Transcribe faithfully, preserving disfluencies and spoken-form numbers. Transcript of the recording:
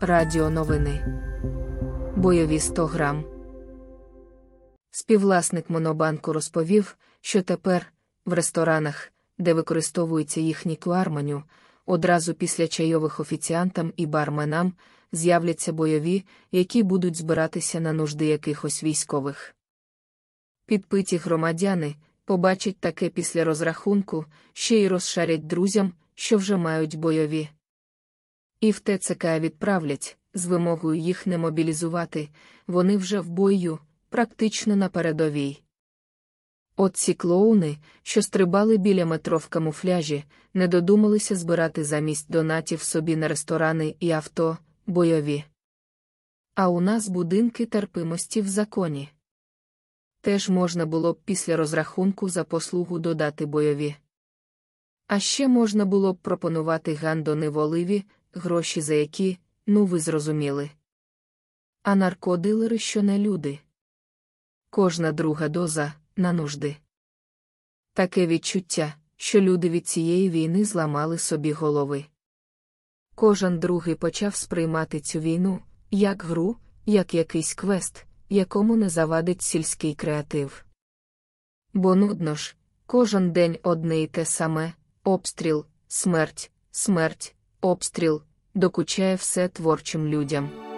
Радіоновини. Бойові сто грам. Співвласник Монобанку розповів, що тепер, в ресторанах, де використовується їхнє кю ар-меню, одразу після чайових офіціантам і барменам з'являться бойові, які будуть збиратися на нужди якихось військових. Підпиті громадяни побачать таке після розрахунку, ще й розшарять друзям, що вже мають бойові. І в те це ка відправлять, з вимогою їх не мобілізувати, вони вже в бою, практично на передовій. От ці клоуни, що стрибали біля метро в камуфляжі, не додумалися збирати замість донатів собі на ресторани і авто, бойові. А у нас будинки терпимості в законі. Теж можна було б після розрахунку за послугу додати бойові. А ще можна було б пропонувати гандони в оливі, гроші за які, ну ви зрозуміли. А наркодилери що не люди. Кожна друга доза – на нужди. Таке відчуття, що люди від цієї війни зламали собі голови. Кожен другий почав сприймати цю війну, як гру, як якийсь квест, якому не завадить сільський креатив. Бо нудно ж, кожен день одне і те саме – обстріл, смерть, смерть, обстріл – докучає все творчим людям.